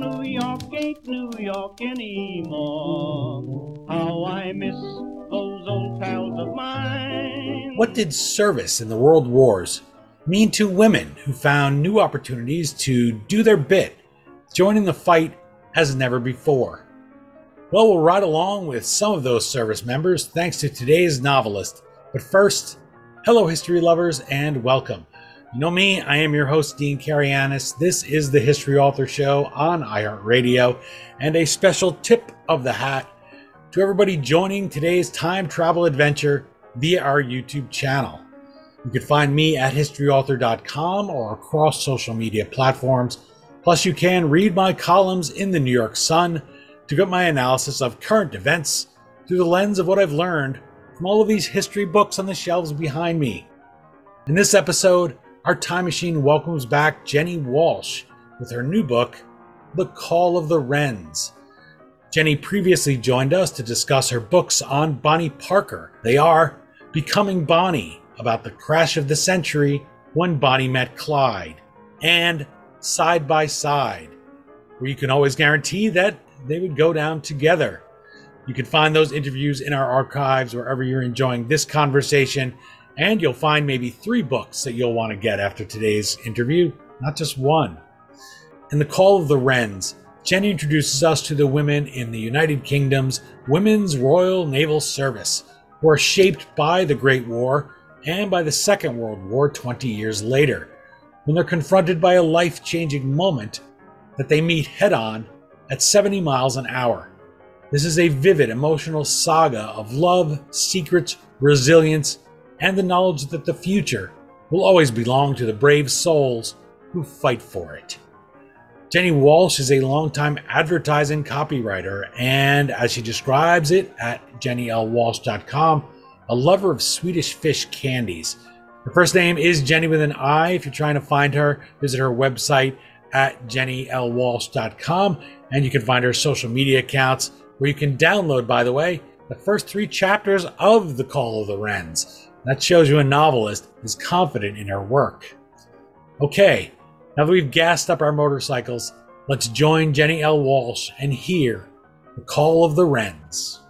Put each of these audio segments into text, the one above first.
New York ain't New York anymore. How I miss those old pals of mine. What did service in the World Wars mean to women who found new opportunities to do their bit, joining the fight as never before? Well, we'll ride along with some of those service members thanks to today's novelist. But first, hello history lovers and welcome. You know me, I am your host, Dean Karianis. This is the History Author Show on iHeartRadio, and a special tip of the hat to everybody joining today's time travel adventure via our YouTube channel. You can find me at HistoryAuthor.com or across social media platforms. Plus, you can read my columns in the New York Sun to get my analysis of current events through the lens of what I've learned from all of these history books on the shelves behind me. In this episode, our time machine welcomes back Jenni Walsh with her new book, The Call of the Wrens. Jenni previously joined us to discuss her books on Bonnie Parker. They are Becoming Bonnie, about the crash of the century when Bonnie met Clyde, and Side by Side, where you can always guarantee that they would go down together. You can find those interviews in our archives wherever you're enjoying this conversation, and you'll find maybe three books that you'll want to get after today's interview, not just one. In The Call of the Wrens, Jenni introduces us to the women in the United Kingdom's Women's Royal Naval Service, who are shaped by the Great War and by the Second World War 20 years later, when they're confronted by a life-changing moment that they meet head-on at 70 miles an hour. This is a vivid, emotional saga of love, secrets, resilience, and the knowledge that the future will always belong to the brave souls who fight for it. Jenni Walsh is a longtime advertising copywriter, and as she describes it at JenniLWalsh.com, a lover of Swedish fish candies. Her first name is Jenni with an I. If you're trying to find her, visit her website at JenniLWalsh.com, and you can find her social media accounts, where you can download, by the way, the first three chapters of The Call of the Wrens. That shows you a novelist is confident in her work. Okay, now that we've gassed up our motorcycles, let's join Jenni L. Walsh and hear The Call of the Wrens.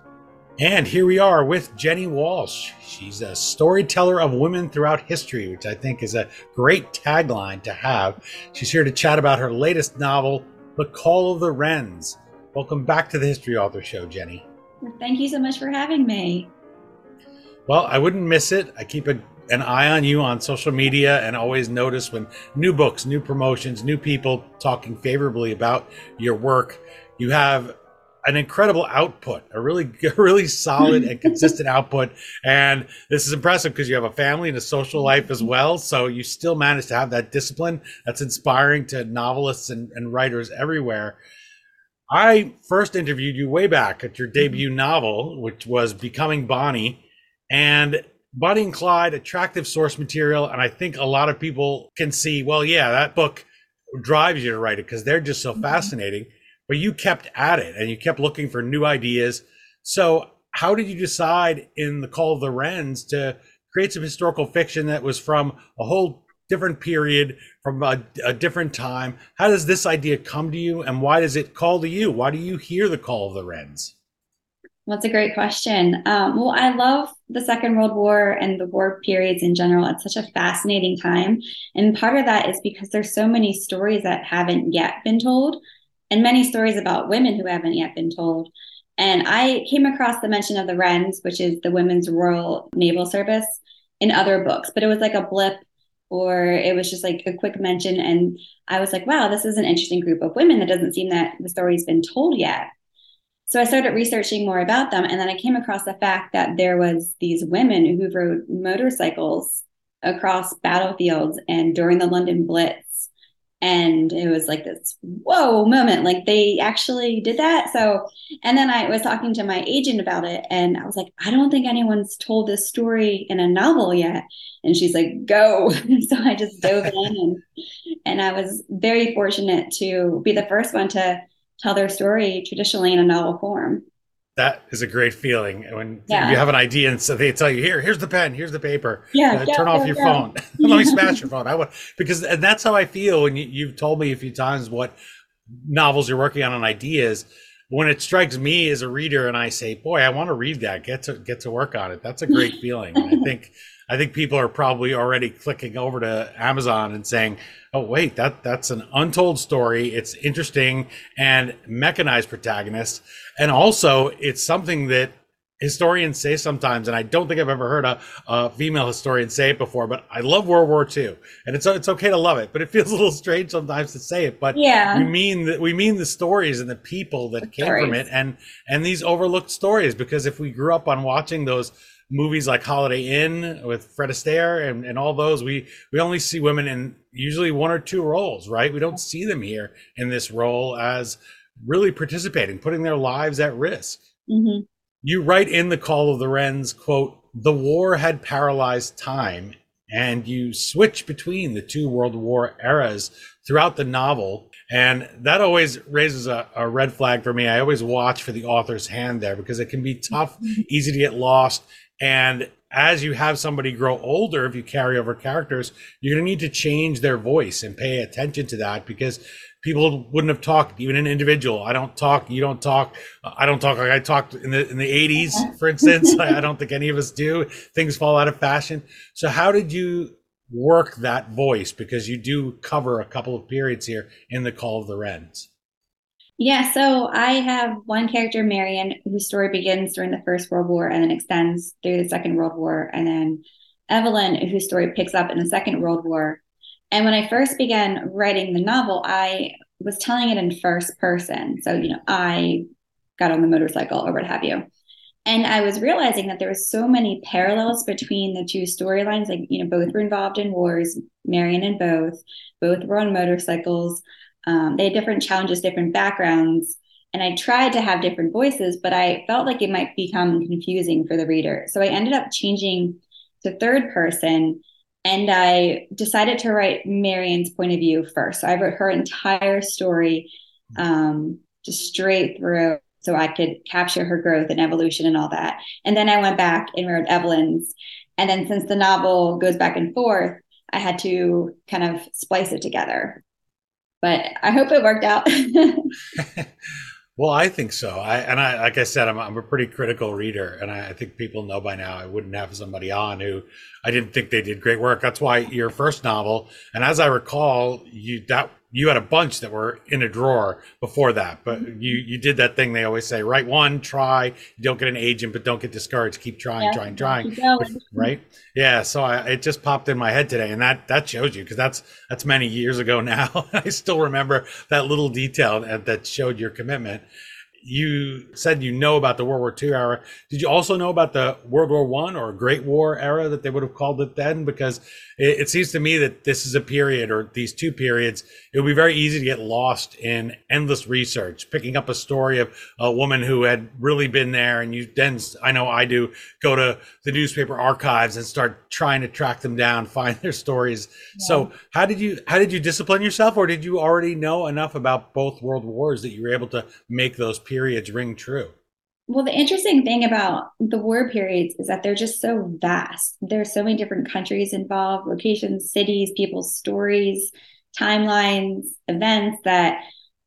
And here we are with Jenni Walsh. She's a storyteller of women throughout history, which I think is a great tagline to have. She's here to chat about her latest novel, The Call of the Wrens. Welcome back to the History Author Show, Jenni. Thank you so much for having me. Well, I wouldn't miss it. I keep an eye on you on social media and always notice when new books, new promotions, new people talking favorably about your work. You have an incredible output, a really solid and consistent output. And this is impressive because you have a family and a social life as well. So you still manage to have that discipline. That's inspiring to novelists and writers everywhere. I first interviewed you way back at your debut novel, which was Becoming Bonnie. And Bonnie and Clyde, attractive source material. And I think a lot of people can see, well, yeah, that book drives you to write it because they're just so fascinating. But you kept at it and you kept looking for new ideas. So how did you decide in The Call of the Wrens to create some historical fiction that was from a whole different period, from a different time? How does this idea come to you, and why does it call to you? Why do you hear The Call of the Wrens? That's a great question. Well, I love the Second World War and the war periods in general. It's such a fascinating time. And part of that is because there's so many stories that haven't yet been told, and many stories about women who haven't yet been told. And I came across the mention of the Wrens, which is the Women's Royal Naval Service, in other books, but it was like a blip, or it was just like a quick mention. And I was like, wow, this is an interesting group of women that doesn't seem that the story's been told yet. So I started researching more about them. And then I came across the fact that there was these women who rode motorcycles across battlefields and during the London Blitz. And it was like this, whoa moment, like they actually did that. So, and then I was talking to my agent about it, and I was like, I don't think anyone's told this story in a novel yet. And she's like, go. So I just dove in, and I was very fortunate to be the first one to tell their story traditionally in a novel form. That is a great feeling when you have an idea and so they tell you, here's the pen, here's the paper, turn off your phone. Let me smash your phone. And that's how I feel. And you've told me a few times what novels you're working on and ideas. When it strikes me as a reader and I say, boy, I want to read that, get to work on it. That's a great feeling. And I think people are probably already clicking over to Amazon and saying, oh, wait, that's an untold story. It's interesting and mechanized protagonists. And also it's something that historians say sometimes, and I don't think I've ever heard a female historian say it before, but I love World War II. And it's okay to love it, but it feels a little strange sometimes to say it. But yeah, we mean the stories and the people that came from it, and these overlooked stories, because if we grew up on watching those movies like Holiday Inn with Fred Astaire and all those, we only see women in usually one or two roles, right? We don't see them here in this role as really participating, putting their lives at risk. Mm-hmm. You write in The Call of the Wrens, quote, "The war had paralyzed time," and you switch between the two World War eras throughout the novel. And that always raises a red flag for me. I always watch for the author's hand there, because it can be tough, easy to get lost. And as you have somebody grow older, if you carry over characters, you're going to need to change their voice and pay attention to that, because people wouldn't have talked, even an individual. I don't talk, you don't talk. I don't talk like I talked in the 80s, for instance. I don't think any of us do. Things fall out of fashion. So how did you work that voice? Because you do cover a couple of periods here in The Call of the Wrens. Yeah, so I have one character, Marion, whose story begins during the First World War and then extends through the Second World War, and then Evelyn, whose story picks up in the Second World War. And when I first began writing the novel, I was telling it in first person. So, I got on the motorcycle or what have you. And I was realizing that there were so many parallels between the two storylines. Like, both were involved in wars, Marion and both were on motorcycles. They had different challenges, different backgrounds, and I tried to have different voices, but I felt like it might become confusing for the reader. So I ended up changing to third person, and I decided to write Marion's point of view first. So I wrote her entire story just straight through, so I could capture her growth and evolution and all that. And then I went back and wrote Evelyn's. And then since the novel goes back and forth, I had to kind of splice it together. But I hope it worked out. Well, I think so. I like I said, I'm a pretty critical reader, and I think people know by now I wouldn't have somebody on who I didn't think they did great work. That's why your first novel, and as I recall, you had a bunch that were in a drawer before that, but you did that thing they always say: write one, try, you don't get an agent, but don't get discouraged. Keep trying, right? Yeah. So it just popped in my head today, and that shows you, because that's many years ago now. I still remember that little detail that showed your commitment. You said you know about the World War II era. Did you also know about the World War I or Great War era that they would have called it then? Because it seems to me that this is a period, or these two periods, it would be very easy to get lost in endless research, picking up a story of a woman who had really been there. And you then, I know I do, go to the newspaper archives and start trying to track them down, find their stories. Yeah. So how did you discipline yourself, or did you already know enough about both world wars that you were able to make those periods ring true? Well, the interesting thing about the war periods is that they're just so vast. There are so many different countries involved, locations, cities, people's stories, timelines, events, that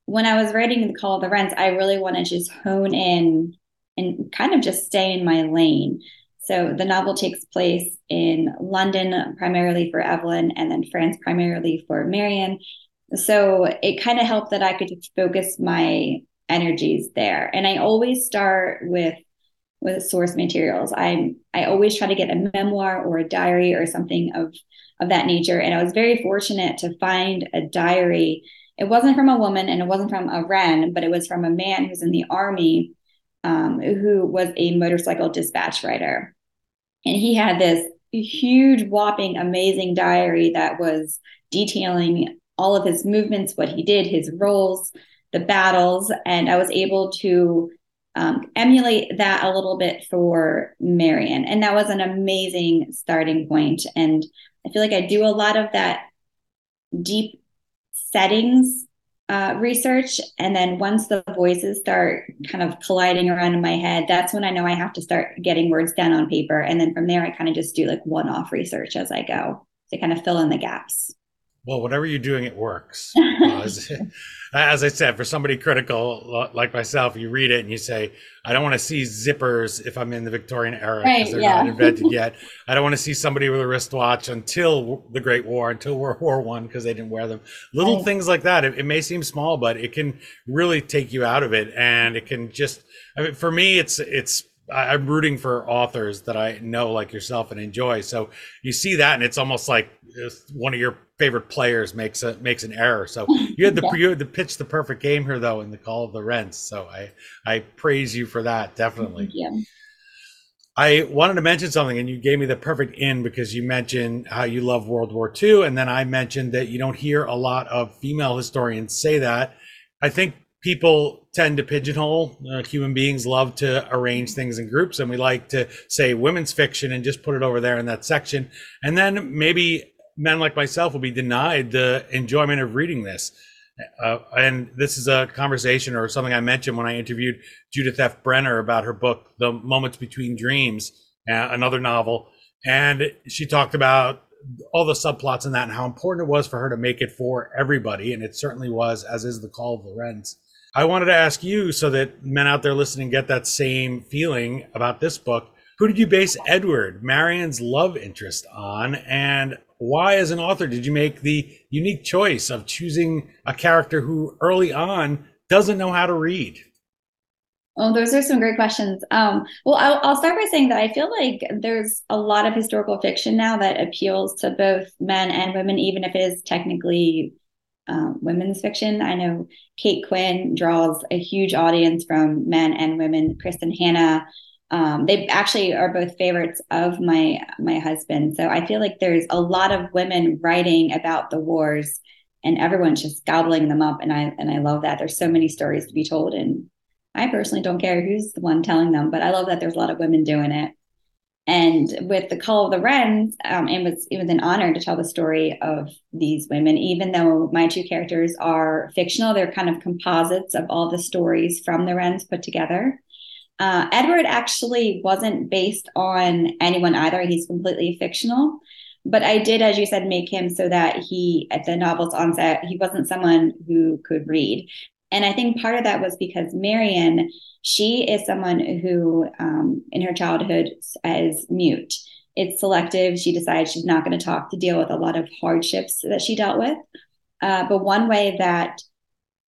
when I was writing The Call of the Wrens, I really want to just hone in and kind of just stay in my lane. So the novel takes place in London, primarily for Evelyn, and then France, primarily for Marion. So it kind of helped that I could focus my energies there. And I always start with source materials. I always try to get a memoir or a diary or something of that nature. And I was very fortunate to find a diary. It wasn't from a woman, and it wasn't from a Wren, but it was from a man who's in the army, who was a motorcycle dispatch writer. And he had this huge, whopping, amazing diary that was detailing all of his movements, what he did, his roles, the battles, and I was able to emulate that a little bit for Marion. And that was an amazing starting point. And I feel like I do a lot of that deep settings research. And then once the voices start kind of colliding around in my head, that's when I know I have to start getting words down on paper. And then from there, I kind of just do like one-off research as I go to kind of fill in the gaps. Well, whatever you're doing, it works. As I said, for somebody critical like myself, you read it and you say, I don't want to see zippers if I'm in the Victorian era because they're not invented yet. I don't want to see somebody with a wristwatch until the Great War, until World War I, because they didn't wear them. Little things like that. It may seem small, but it can really take you out of it. And it can just, I mean, for me, it's I'm rooting for authors that I know like yourself and enjoy. So you see that and it's almost like one of your favorite players makes an error. So you had the you had to pitch the perfect game here though in The Call of the Wrens. So I praise you for that, definitely. Yeah. I wanted to mention something and you gave me the perfect in because you mentioned how you love World War II, and then I mentioned that you don't hear a lot of female historians say that. I think people tend to pigeonhole. Human beings love to arrange things in groups, and we like to say women's fiction and just put it over there in that section. And then maybe men like myself will be denied the enjoyment of reading this. And this is a conversation or something I mentioned when I interviewed Judith F Brenner about her book, The Moments Between Dreams, another novel. And she talked about all the subplots in that and how important it was for her to make it for everybody. And it certainly was, as is The Call of the Wrens. I wanted to ask you, so that men out there listening get that same feeling about this book, who did you base Edward, Marion's love interest, on, and why, as an author, did you make the unique choice of choosing a character who early on doesn't know how to read? Oh, those are some great questions. Well, I'll start by saying that I feel like there's a lot of historical fiction now that appeals to both men and women, even if it is technically women's fiction. I know Kate Quinn draws a huge audience from men and women. Kristen Hannah, they actually are both favorites of my husband. So I feel like there's a lot of women writing about the wars, and everyone's just gobbling them up. And I love that. There's so many stories to be told, and I personally don't care who's the one telling them, but I love that there's a lot of women doing it. And with The Call of the Wrens, it was an honor to tell the story of these women. Even though my two characters are fictional, they're kind of composites of all the stories from the Wrens put together. Edward actually wasn't based on anyone either. He's completely fictional. But I did, as you said, make him so that he, at the novel's onset, he wasn't someone who could read. And I think part of that was because Marion, she is someone who in her childhood is mute. It's selective. She decides she's not going to talk to deal with a lot of hardships that she dealt with. But one way that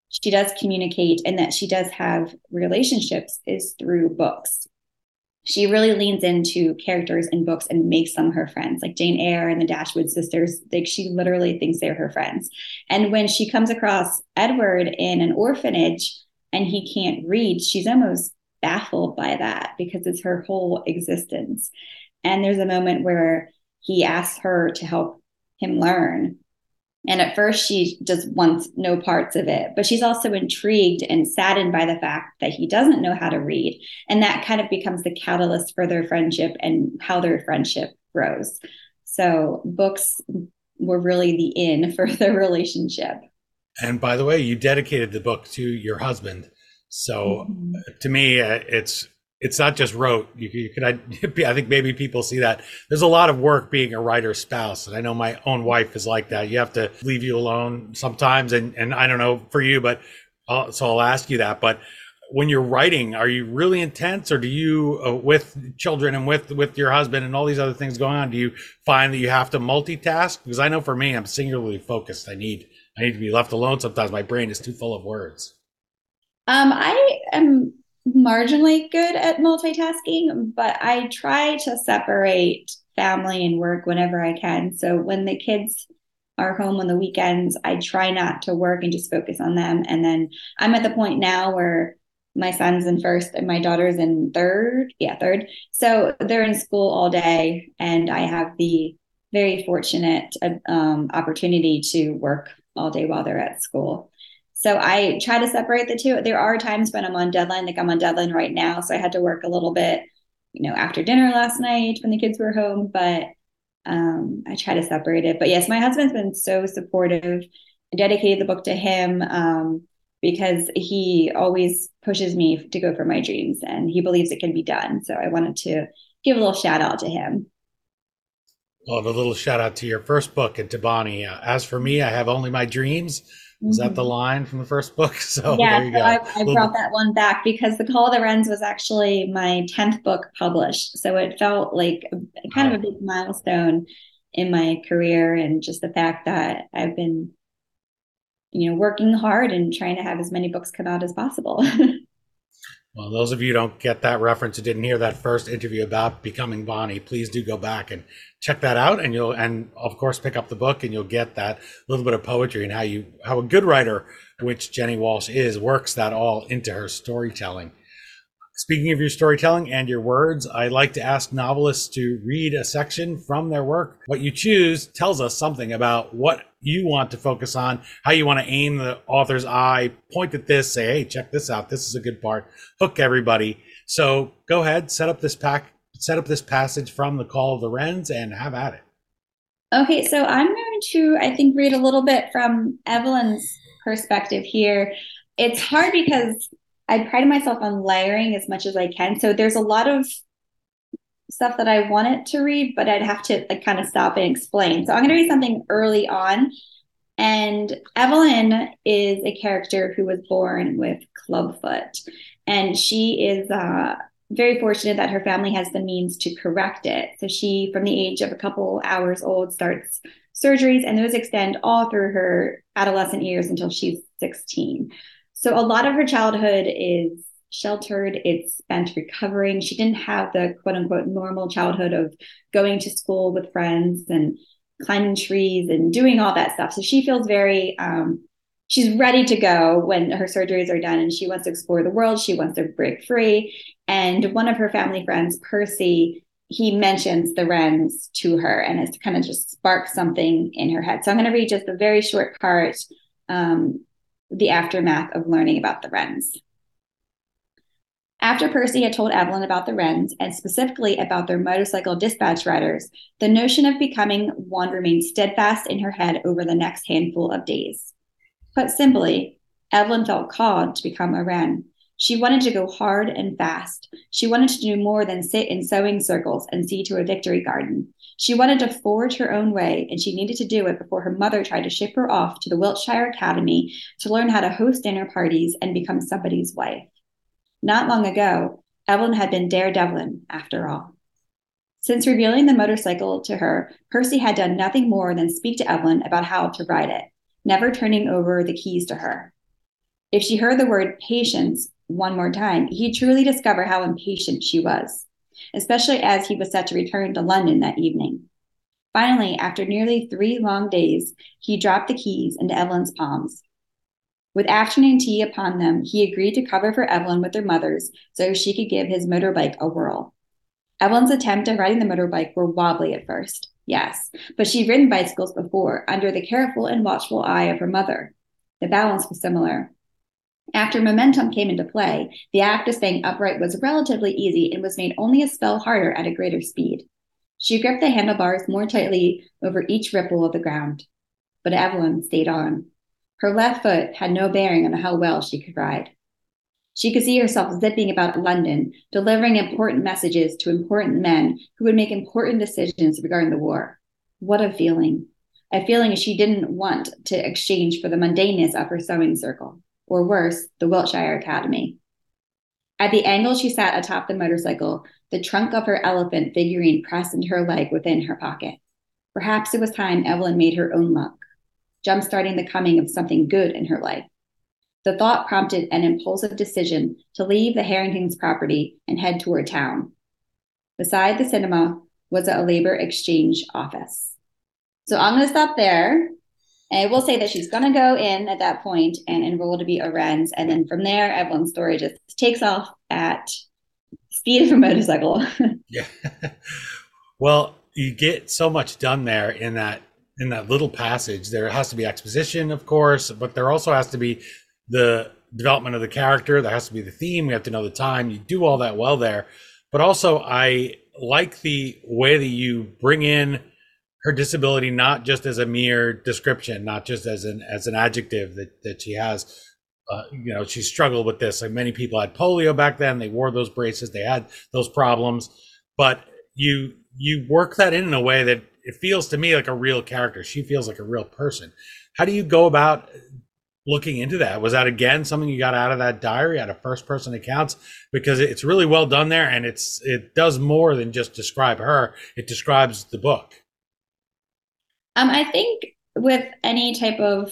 she does communicate and that she does have relationships is through books. She really leans into characters in books and makes them her friends, like Jane Eyre and the Dashwood sisters. Like, she literally thinks they're her friends. And when she comes across Edward in an orphanage, and he can't read, she's almost baffled by that because it's her whole existence. And there's a moment where he asks her to help him learn. And at first she just wants no parts of it, but she's also intrigued and saddened by the fact that he doesn't know how to read. And that kind of becomes the catalyst for their friendship and how their friendship grows. So books were really the in for their relationship. And by the way, you dedicated the book to your husband. So to me, it's not just rote. I think maybe people see that. There's a lot of work being a writer's spouse. And I know my own wife is like that. You have to leave you alone sometimes. And I don't know for you, but I'll ask you that. But when you're writing, are you really intense, or do you, with children and with your husband and all these other things going on, do you find that you have to multitask? Because I know for me, I'm singularly focused. I need to be left alone sometimes. My brain is too full of words. I am marginally good at multitasking, but I try to separate family and work whenever I can. So when the kids are home on the weekends, I try not to work and just focus on them. And then I'm at the point now where my son's in first and my daughter's in third. Yeah, third. So they're in school all day, and I have the very fortunate opportunity to work all day while they're at school. So I try to separate the two. There are times when I'm on deadline, like I'm on deadline right now. So I had to work a little bit, after dinner last night when the kids were home, but I try to separate it. But yes, my husband's been so supportive. I dedicated the book to him because he always pushes me to go for my dreams, and he believes it can be done. So I wanted to give a little shout out to him. Well, the little shout out to your first book and to Bonnie. As for me, I have only my dreams. Is that the line from the first book? So yeah, there you go. I brought that one back because The Call of the Wrens was actually my 10th book published. So it felt like kind of a big milestone in my career, and just the fact that I've been, working hard and trying to have as many books come out as possible. Well, those of you who don't get that reference, who didn't hear that first interview about Becoming Bonnie, please do go back and check that out, and of course pick up the book, and you'll get that little bit of poetry and how a good writer, which Jenni Walsh is, works that all into her storytelling. Speaking of your storytelling and your words, I like to ask novelists to read a section from their work. What you choose tells us something about what you want to focus on, how you want to aim the author's eye, point at this, say, hey, check this out. This is a good part. Hook everybody. So go ahead, set up this passage from The Call of the Wrens, and have at it. Okay, so I'm going to, read a little bit from Evelyn's perspective here. It's hard because I pride myself on layering as much as I can. So there's a lot of stuff that I wanted to read, but I'd have to kind of stop and explain. So I'm going to read something early on. And Evelyn is a character who was born with clubfoot. And she is very fortunate that her family has the means to correct it. So she, from the age of a couple hours old, starts surgeries. And those extend all through her adolescent years until she's 16. So a lot of her childhood is sheltered. It's spent recovering. She didn't have the quote unquote normal childhood of going to school with friends and climbing trees and doing all that stuff. So she feels very, she's ready to go when her surgeries are done, and she wants to explore the world. She wants to break free. And one of her family friends, Percy, he mentions the Wrens to her, and it's kind of just sparked something in her head. So I'm going to read just a very short part, the aftermath of learning about the Wrens. After Percy had told Evelyn about the Wrens, and specifically about their motorcycle dispatch riders, the notion of becoming one remained steadfast in her head over the next handful of days. Put simply, Evelyn felt called to become a Wren. She wanted to go hard and fast. She wanted to do more than sit in sewing circles and see to a victory garden. She wanted to forge her own way, and she needed to do it before her mother tried to ship her off to the Wiltshire Academy to learn how to host dinner parties and become somebody's wife. Not long ago, Evelyn had been daredevilin, after all. Since revealing the motorcycle to her, Percy had done nothing more than speak to Evelyn about how to ride it, never turning over the keys to her. If she heard the word patience one more time, he'd truly discover how impatient she was, especially as he was set to return to London that evening. Finally, after nearly 3 long days, he dropped the keys into Evelyn's palms. With afternoon tea upon them, he agreed to cover for Evelyn with her mother's so she could give his motorbike a whirl. Evelyn's attempt at riding the motorbike were wobbly at first, yes, but she'd ridden bicycles before under the careful and watchful eye of her mother. The balance was similar. After momentum came into play, the act of staying upright was relatively easy and was made only a spell harder at a greater speed. She gripped the handlebars more tightly over each ripple of the ground. But Evelyn stayed on. Her left foot had no bearing on how well she could ride. She could see herself zipping about London, delivering important messages to important men who would make important decisions regarding the war. What a feeling. A feeling she didn't want to exchange for the mundaneness of her sewing circle, or worse, the Wiltshire Academy. At the angle she sat atop the motorcycle, the trunk of her elephant figurine pressed into her leg within her pocket. Perhaps it was time Evelyn made her own luck, jump-starting the coming of something good in her life. The thought prompted an impulsive decision to leave the Harrington's property and head toward town. Beside the cinema was a labor exchange office. So I'm going to stop there. And I will say that she's going to go in at that point and enroll to be a Wren. And then from there, Evelyn's story just takes off at speed of a motorcycle. Yeah. Well, you get so much done there in that little passage. There has to be exposition, of course, but there also has to be the development of the character. There has to be the theme. We have to know the time. You do all that well there. But also, I like the way that you bring in her disability, not just as a mere description, not just as an adjective that she has. She struggled with this. Like, many people had polio back then. They wore those braces. They had those problems. But you work that in a way that it feels to me like a real character. She feels like a real person. How do you go about looking into that? Was that, again, something you got out of that diary, out of first person accounts? Because it's really well done there, and it does more than just describe her. It describes the book. I think with any type of,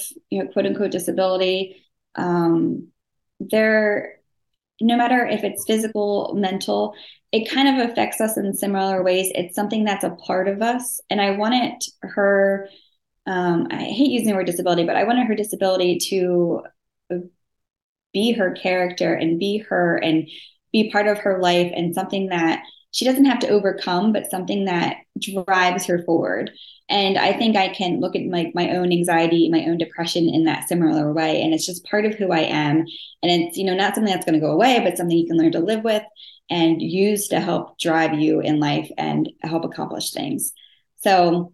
quote unquote disability, no matter if it's physical, mental, it kind of affects us in similar ways. It's something that's a part of us. And I wanted her, I hate using the word disability, but I wanted her disability to be her character and be her and be part of her life, and something that she doesn't have to overcome, but something that drives her forward. And I think I can look at my own anxiety, my own depression in that similar way. And it's just part of who I am. And it's, not something that's going to go away, but something you can learn to live with and use to help drive you in life and help accomplish things. So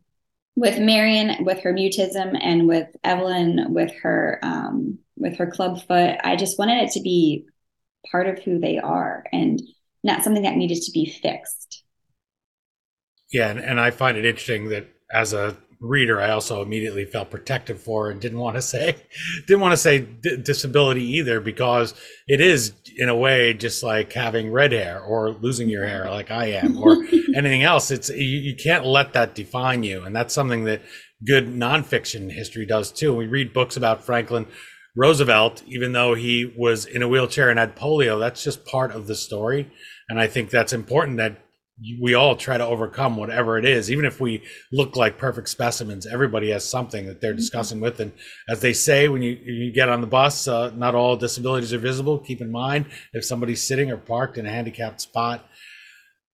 with Marion, with her mutism, and with Evelyn, with her club foot, I just wanted it to be part of who they are and not something that needed to be fixed. Yeah. And I find it interesting that, as a reader, I also immediately felt protective for her and didn't want to say disability either, because it is in a way just like having red hair or losing your hair like I am or anything else. It's you can't let that define you. And that's something that good nonfiction history does too. We read books about Franklin Roosevelt, even though he was in a wheelchair and had polio. That's just part of the story. And I think that's important, that we all try to overcome whatever it is. Even if we look like perfect specimens, everybody has something that they're discussing with them. As they say, when you get on the bus, not all disabilities are visible. Keep in mind, if somebody's sitting or parked in a handicapped spot.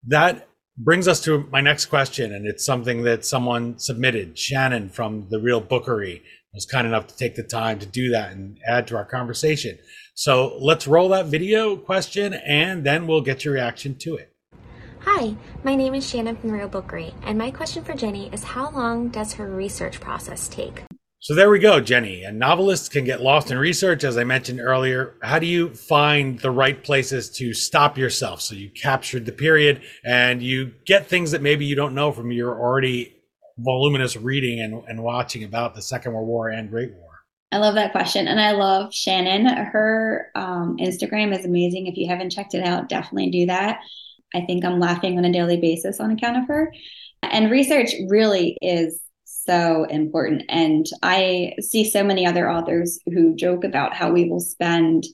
That brings us to my next question, and it's something that someone submitted. Shannon from the Real Bookery was kind enough to take the time to do that and add to our conversation. So let's roll that video question, and then we'll get your reaction to it. Hi, my name is Shannon from The Real Bookery, and my question for Jenni is, how long does her research process take? So there we go, Jenni. And novelists can get lost in research, as I mentioned earlier. How do you find the right places to stop yourself so you captured the period and you get things that maybe you don't know from your already voluminous reading and watching about the Second World War and Great War? I love that question, and I love Shannon. Her Instagram is amazing. If you haven't checked it out, definitely do that. I think I'm laughing on a daily basis on account of her. And research really is so important. And I see so many other authors who joke about how we will spend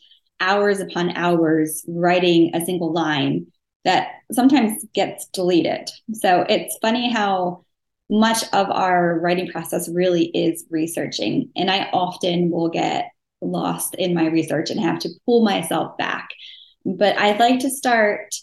hours upon hours writing a single line that sometimes gets deleted. So it's funny how much of our writing process really is researching. And I often will get lost in my research and have to pull myself back. But I'd like to start,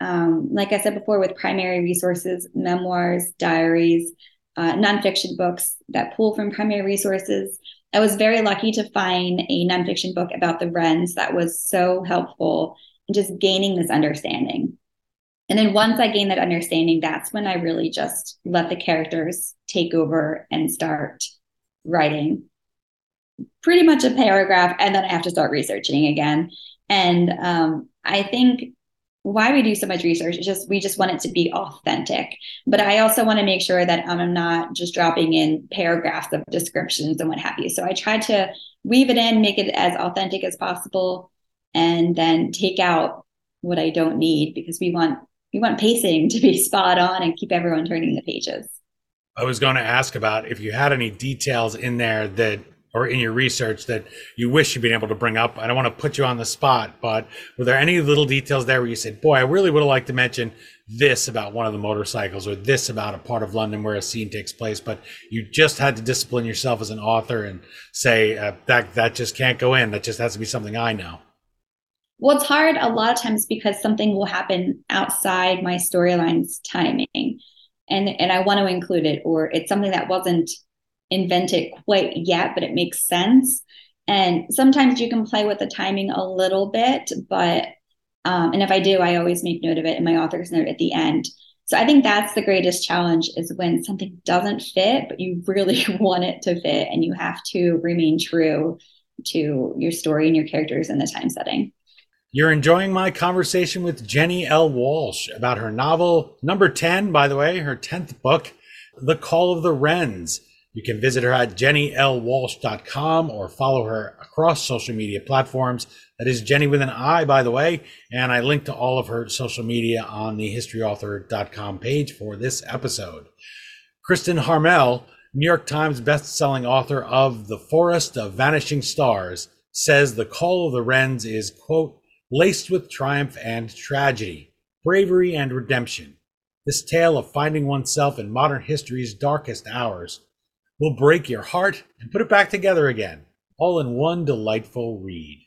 like I said before, with primary resources, memoirs, diaries, nonfiction books that pull from primary resources. I was very lucky to find a nonfiction book about the Wrens that was so helpful in just gaining this understanding. And then once I gained that understanding, that's when I really just let the characters take over and start writing pretty much a paragraph. And then I have to start researching again. And I think why we do so much research is just, we just want it to be authentic. But I also want to make sure that I'm not just dropping in paragraphs of descriptions and what have you. So I try to weave it in, make it as authentic as possible, and then take out what I don't need, because we want pacing to be spot on and keep everyone turning the pages. I was going to ask about if you had any details in there that, or in your research, that you wish you'd been able to bring up. I don't want to put you on the spot, but were there any little details there where you said, boy, I really would have liked to mention this about one of the motorcycles, or this about a part of London where a scene takes place, but you just had to discipline yourself as an author and say that just can't go in. That just has to be something I know. Well, it's hard a lot of times because something will happen outside my storyline's timing, and I want to include it, or it's something that wasn't invented quite yet, but it makes sense. And sometimes you can play with the timing a little bit, but and if I do, I always make note of it in my author's note at the end. So I think that's the greatest challenge, is when something doesn't fit, but you really want it to fit, and you have to remain true to your story and your characters in the time setting. You're enjoying my conversation with Jenni L. Walsh about her novel, number 10, by the way, her 10th book, The Call of the Wrens. You can visit her at JenniLWalsh.com or follow her across social media platforms. That is Jenni with an I, by the way. And I link to all of her social media on the HistoryAuthor.com page for this episode. Kristen Harmel, New York Times bestselling author of The Forest of Vanishing Stars, says The Call of the Wrens is, quote, laced with triumph and tragedy, bravery and redemption. This tale of finding oneself in modern history's darkest hours will break your heart and put it back together again, all in one delightful read.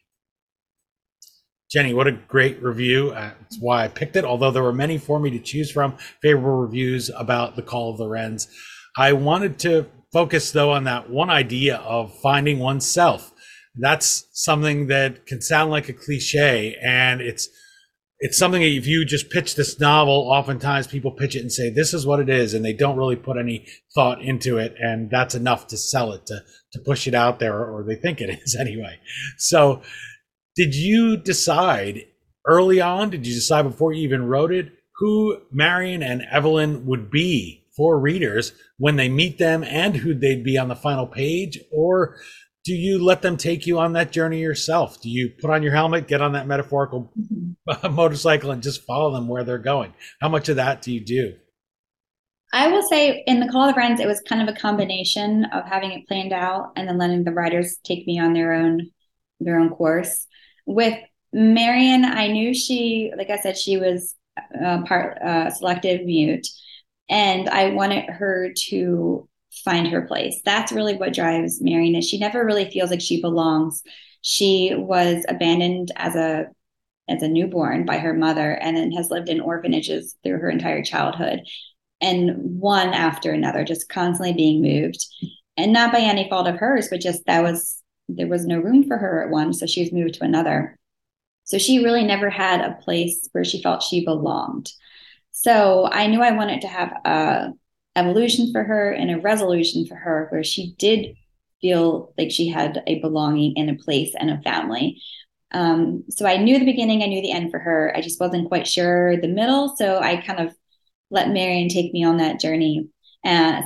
Jenni, what a great review. That's why I picked it, although there were many for me to choose from, favorable reviews about The Call of the Wrens. I wanted to focus, though, on that one idea of finding oneself. That's something that can sound like a cliche, and it's something that if you just pitch this novel, oftentimes people pitch it and say, this is what it is, and they don't really put any thought into it, and that's enough to sell it, to push it out there, or they think it is anyway. So did you decide early on, did you decide before you even wrote it, who Marion and Evelyn would be for readers when they meet them and who they'd be on the final page? Or do you let them take you on that journey yourself? Do you put on your helmet, get on that metaphorical motorcycle, and just follow them where they're going? How much of that do you do? I will say in The Call of the Wrens, it was kind of a combination of having it planned out and then letting the writers take me on their own course. With Marion, I knew she, like I said, she was selective mute, and I wanted her to find her place. That's really what drives Marion, is she never really feels like she belongs. She was abandoned as a newborn by her mother, and then has lived in orphanages through her entire childhood, and one after another, just constantly being moved, and not by any fault of hers, but just there was no room for her at one, so she was moved to another. So she really never had a place where she felt she belonged. So I knew I wanted to have a evolution for her and a resolution for her, where she did feel like she had a belonging and a place and a family. So I knew the beginning, I knew the end for her. I just wasn't quite sure the middle. So I kind of let Marion take me on that journey.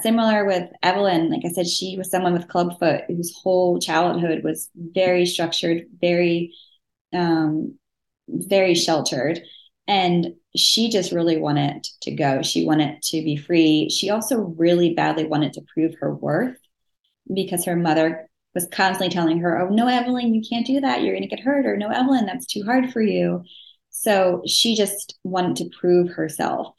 Similar with Evelyn, like I said, she was someone with clubfoot whose whole childhood was very structured, very sheltered. And she just really wanted to go. She wanted to be free. She also really badly wanted to prove her worth, because her mother was constantly telling her, oh, no, Evelyn, you can't do that. You're going to get hurt. Or no, Evelyn, that's too hard for you. So she just wanted to prove herself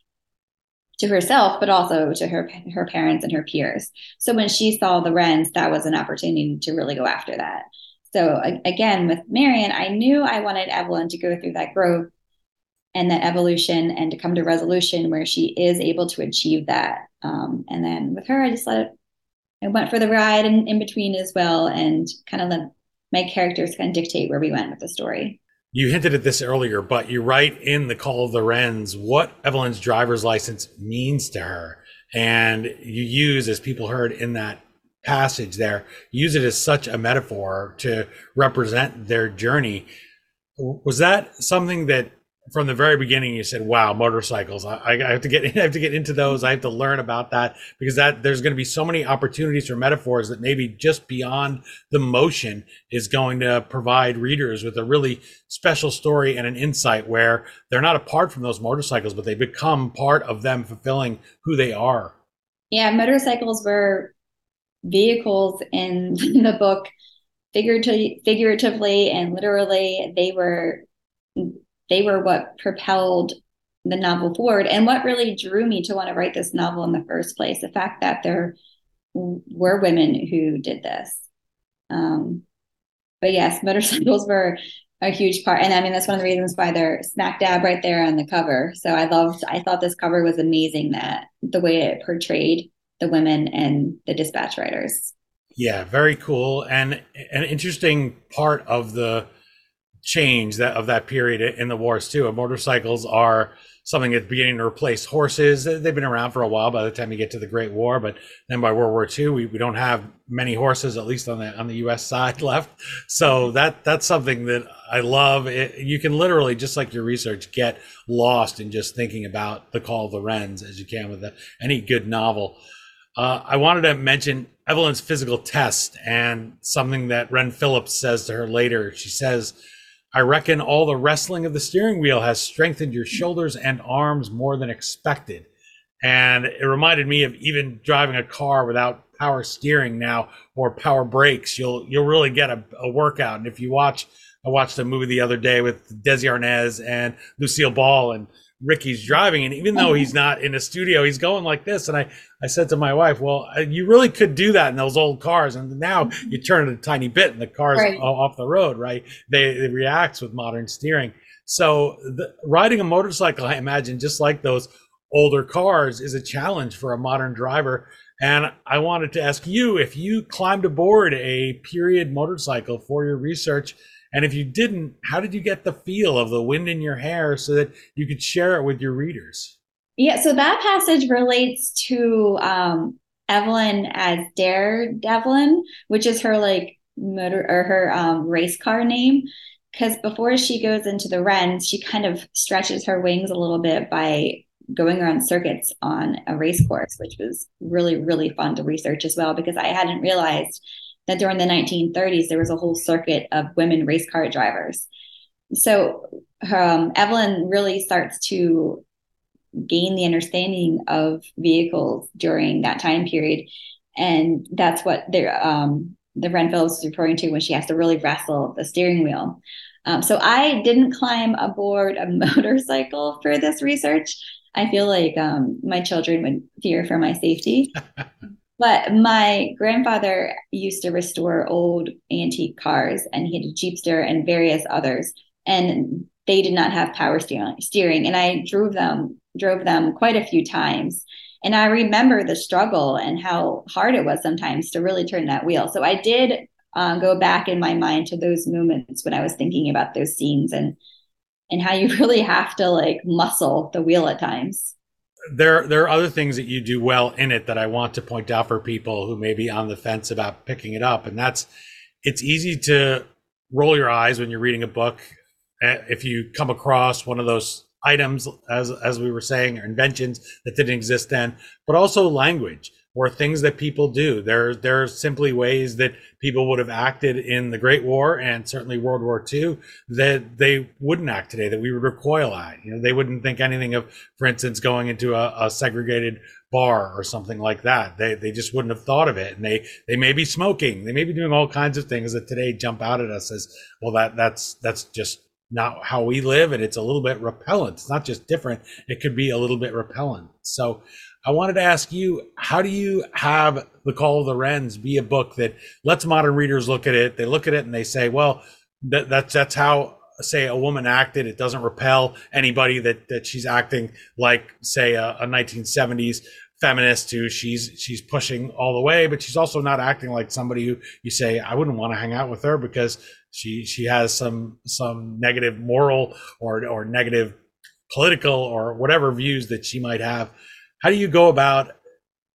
to herself, but also to her parents and her peers. So when she saw the Wrens, that was an opportunity to really go after that. So again, with Marion, I knew I wanted Evelyn to go through that growth and that evolution, and to come to resolution where she is able to achieve that. And then with her, I just I went for the ride and in between as well, and kind of let my characters kind of dictate where we went with the story. You hinted at this earlier, but you write in The Call of the Wrens what Evelyn's driver's license means to her. And you use, as people heard in that passage there, use it as such a metaphor to represent their journey. Was that something that from the very beginning you said, wow, motorcycles, I have to get into those, I have to learn about that, because that there's going to be so many opportunities for metaphors that maybe just beyond the motion is going to provide readers with a really special story and an insight where they're not apart from those motorcycles, but they become part of them fulfilling who they are. Yeah, motorcycles were vehicles in the book, figuratively and literally. They were what propelled the novel forward, and what really drew me to want to write this novel in the first place, the fact that there were women who did this. But yes, motorcycles were a huge part. And I mean, that's one of the reasons why they're smack dab right there on the cover. So I thought this cover was amazing, that the way it portrayed the women and the dispatch writers. Yeah, very cool. And an interesting part of the change of that period in the wars too. Motorcycles are something at the beginning to replace horses. They've been around for a while by the time you get to the Great War, but then by World War II, we don't have many horses, at least on the U.S. side left. So that's something that I love. You can literally, just like your research, get lost in just thinking about The Call of the Wrens as you can with any good novel. I wanted to mention Evelyn's physical test and something that Wren Phillips says to her later. She says, "I reckon all the wrestling of the steering wheel has strengthened your shoulders and arms more than expected." And it reminded me of even driving a car without power steering now or power brakes. You'll really get a workout. And if you watch, I watched a movie the other day with Desi Arnaz and Lucille Ball, and Ricky's driving, and even though he's not in a studio, he's going like this. And I said to my wife, well, you really could do that in those old cars. And now you turn it a tiny bit and the car's right off the road, right? They react with modern steering. So riding a motorcycle, I imagine, just like those older cars, is a challenge for a modern driver. And I wanted to ask you if you climbed aboard a period motorcycle for your research. And if you didn't, how did you get the feel of the wind in your hair so that you could share it with your readers? Yeah, so that passage relates to Evelyn as Daredevilin, which is her like motor or her race car name. Because before she goes into the Wrens, she kind of stretches her wings a little bit by going around circuits on a race course, which was really, really fun to research as well, because I hadn't realized that during the 1930s, there was a whole circuit of women race car drivers. So Evelyn really starts to gain the understanding of vehicles during that time period. And that's what the Wren Phillips is referring to when she has to really wrestle the steering wheel. So I didn't climb aboard a motorcycle for this research. I feel like my children would fear for my safety. But my grandfather used to restore old antique cars, and he had a Jeepster and various others, and they did not have power steering. And I drove them quite a few times. And I remember the struggle and how hard it was sometimes to really turn that wheel. So I did go back in my mind to those moments when I was thinking about those scenes and how you really have to like muscle the wheel at times. There are other things that you do well in it that I want to point out for people who may be on the fence about picking it up. And that's, it's easy to roll your eyes when you're reading a book. If you come across one of those items, as we were saying, or inventions that didn't exist then, but also language or things that people do. There are simply ways that people would have acted in the Great War and certainly World War Two that they wouldn't act today, that we would recoil at. You know, they wouldn't think anything of, for instance, going into a segregated bar or something like that. They just wouldn't have thought of it. And they may be smoking, they may be doing all kinds of things that today jump out at us as, well, that's just not how we live, and it's a little bit repellent. It's not just different, it could be a little bit repellent. So I wanted to ask you, how do you have The Call of the Wrens be a book that lets modern readers look at it, they look at it and they say, well, that's how, say, a woman acted. It doesn't repel anybody that she's acting like, say, a 1970s feminist who she's pushing all the way, but she's also not acting like somebody who you say, I wouldn't want to hang out with her because she has some negative moral or negative political or whatever views that she might have. How do you go about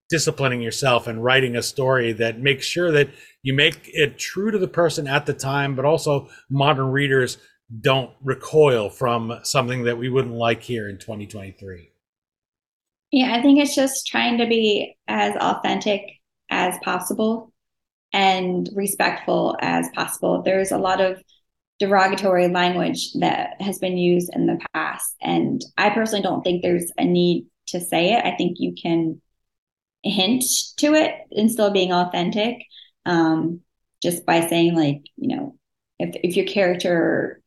disciplining yourself and writing a story that makes sure that you make it true to the person at the time, but also modern readers don't recoil from something that we wouldn't like here in 2023? Yeah, I think it's just trying to be as authentic as possible and respectful as possible. There's a lot of derogatory language that has been used in the past, and I personally don't think there's a need to say it. I think you can hint to it and still being authentic, just by saying, like, you know, if your character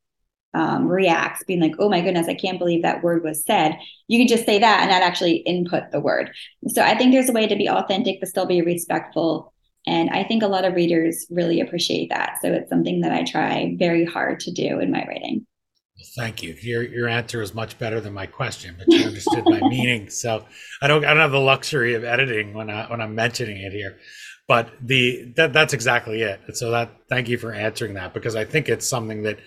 reacts, being like, oh my goodness, I can't believe that word was said, you can just say that and not actually input the word. So I think there's a way to be authentic but still be respectful, and I think a lot of readers really appreciate that. So it's something that I try very hard to do in my writing. Thank you. Your answer is much better than my question, but you understood my meaning. So I don't have the luxury of editing when I'm mentioning it here, but that's exactly it. So thank you for answering that, because I think it's something that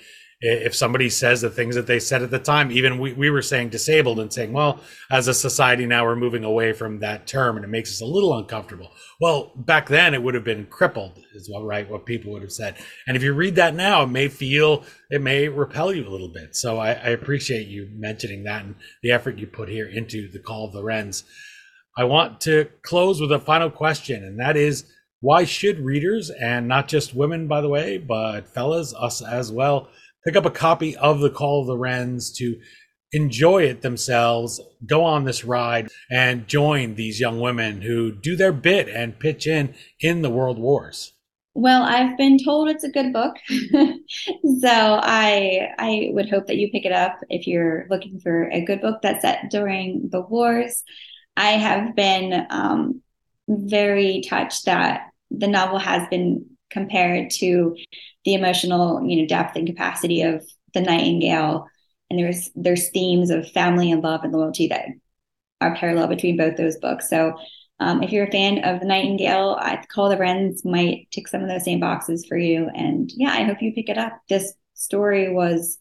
if somebody says the things that they said at the time, even we were saying disabled and saying, well, as a society now we're moving away from that term and it makes us a little uncomfortable. Well, back then it would have been crippled is what, right, what people would have said. And if you read that now, it may repel you a little bit. So I appreciate you mentioning that and the effort you put here into The Call of the Wrens. I want to close with a final question, and that is, why should readers, and not just women, by the way, but fellas, us as well, pick up a copy of The Call of the Wrens to enjoy it themselves, go on this ride, and join these young women who do their bit and pitch in the world wars? Well, I've been told it's a good book, so I would hope that you pick it up if you're looking for a good book that's set during the wars. I have been very touched that the novel has been compared to the emotional, depth and capacity of The Nightingale, and there's themes of family and love and loyalty that are parallel between both those books. So if you're a fan of The Nightingale, The Call of the Wrens might tick some of those same boxes for you. And yeah, I hope you pick it up. This story was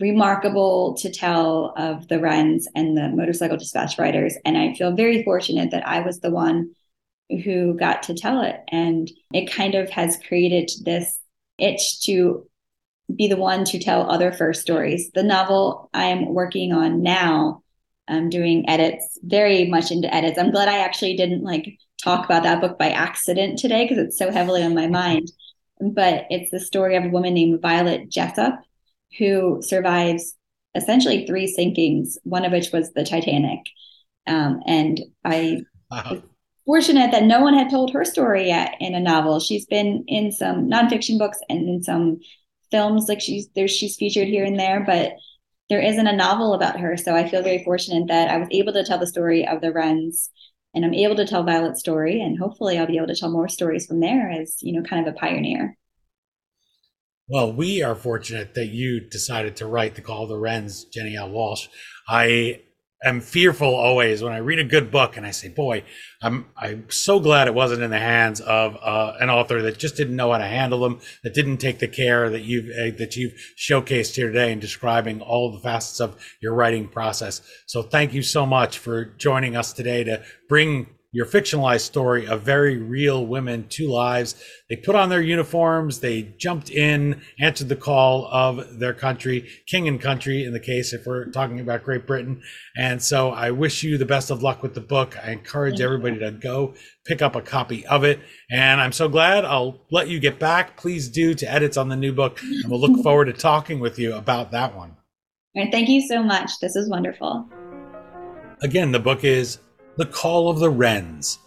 remarkable to tell of the Wrens and the motorcycle dispatch riders, and I feel very fortunate that I was the one who got to tell it. And it kind of has created this itch to be the one to tell other first stories. The novel I'm working on now, I'm doing edits, very much into edits. I'm glad I actually didn't talk about that book by accident today, because it's so heavily on my mind. But it's the story of a woman named Violet Jessup, who survives essentially three sinkings, one of which was the Titanic. And I was fortunate that no one had told her story yet in a novel. She's been in some nonfiction books and in some films, she's featured here and there, but there isn't a novel about her. So I feel very fortunate that I was able to tell the story of the Wrens, and I'm able to tell Violet's story, and hopefully I'll be able to tell more stories from there as, kind of a pioneer. Well, we are fortunate that you decided to write The Call of the Wrens, Jenni L. Walsh. I am fearful always when I read a good book and I say, boy, I'm so glad it wasn't in the hands of an author that just didn't know how to handle them, that didn't take the care that you've showcased here today in describing all the facets of your writing process. So thank you so much for joining us today to bring your fictionalized story of very real women to lives. They put on their uniforms, they jumped in, answered the call of their country, king and country in the case if we're talking about Great Britain. And so I wish you the best of luck with the book. I encourage everybody to go pick up a copy of it. And I'm so glad. I'll let you get back. Please do to edits on the new book. And we'll look forward to talking with you about that one. All right, thank you so much. This is wonderful. Again, the book is The Call of the Wrens.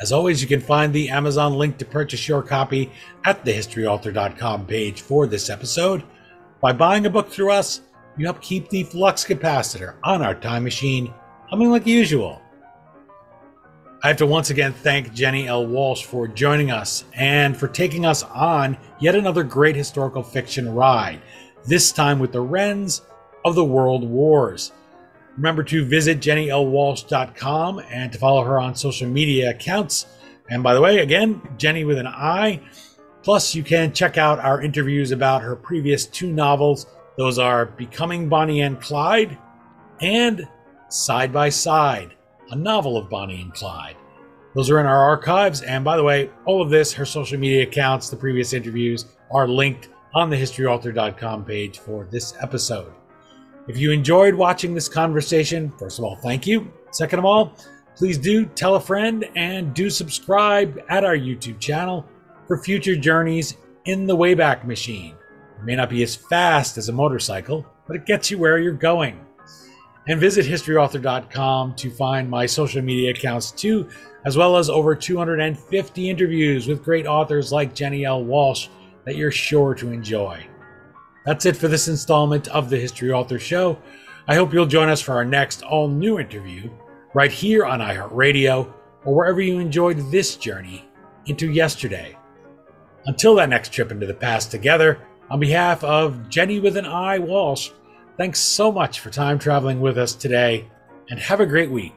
As always, you can find the Amazon link to purchase your copy at the HistoryAuthor.com page for this episode. By buying a book through us, you help keep the flux capacitor on our time machine humming like usual. I have to once again thank Jenni L. Walsh for joining us and for taking us on yet another great historical fiction ride, this time with the Wrens of the World Wars. Remember to visit JenniLWalsh.com and to follow her on social media accounts. And by the way, again, Jenni with an I. Plus, you can check out our interviews about her previous two novels. Those are Becoming Bonnie and Clyde and Side by Side, a novel of Bonnie and Clyde. Those are in our archives. And by the way, all of this, her social media accounts, the previous interviews, are linked on the HistoryAuthor.com page for this episode. If you enjoyed watching this conversation, first of all, thank you. Second of all, please do tell a friend and do subscribe at our YouTube channel for future journeys in the Wayback Machine. It may not be as fast as a motorcycle, but it gets you where you're going. And visit HistoryAuthor.com to find my social media accounts too, as well as over 250 interviews with great authors like Jenni L. Walsh that you're sure to enjoy. That's it for this installment of the History Author Show. I hope you'll join us for our next all-new interview right here on iHeartRadio or wherever you enjoyed this journey into yesterday. Until that next trip into the past together, on behalf of Jenni with an I Walsh, thanks so much for time traveling with us today, and have a great week.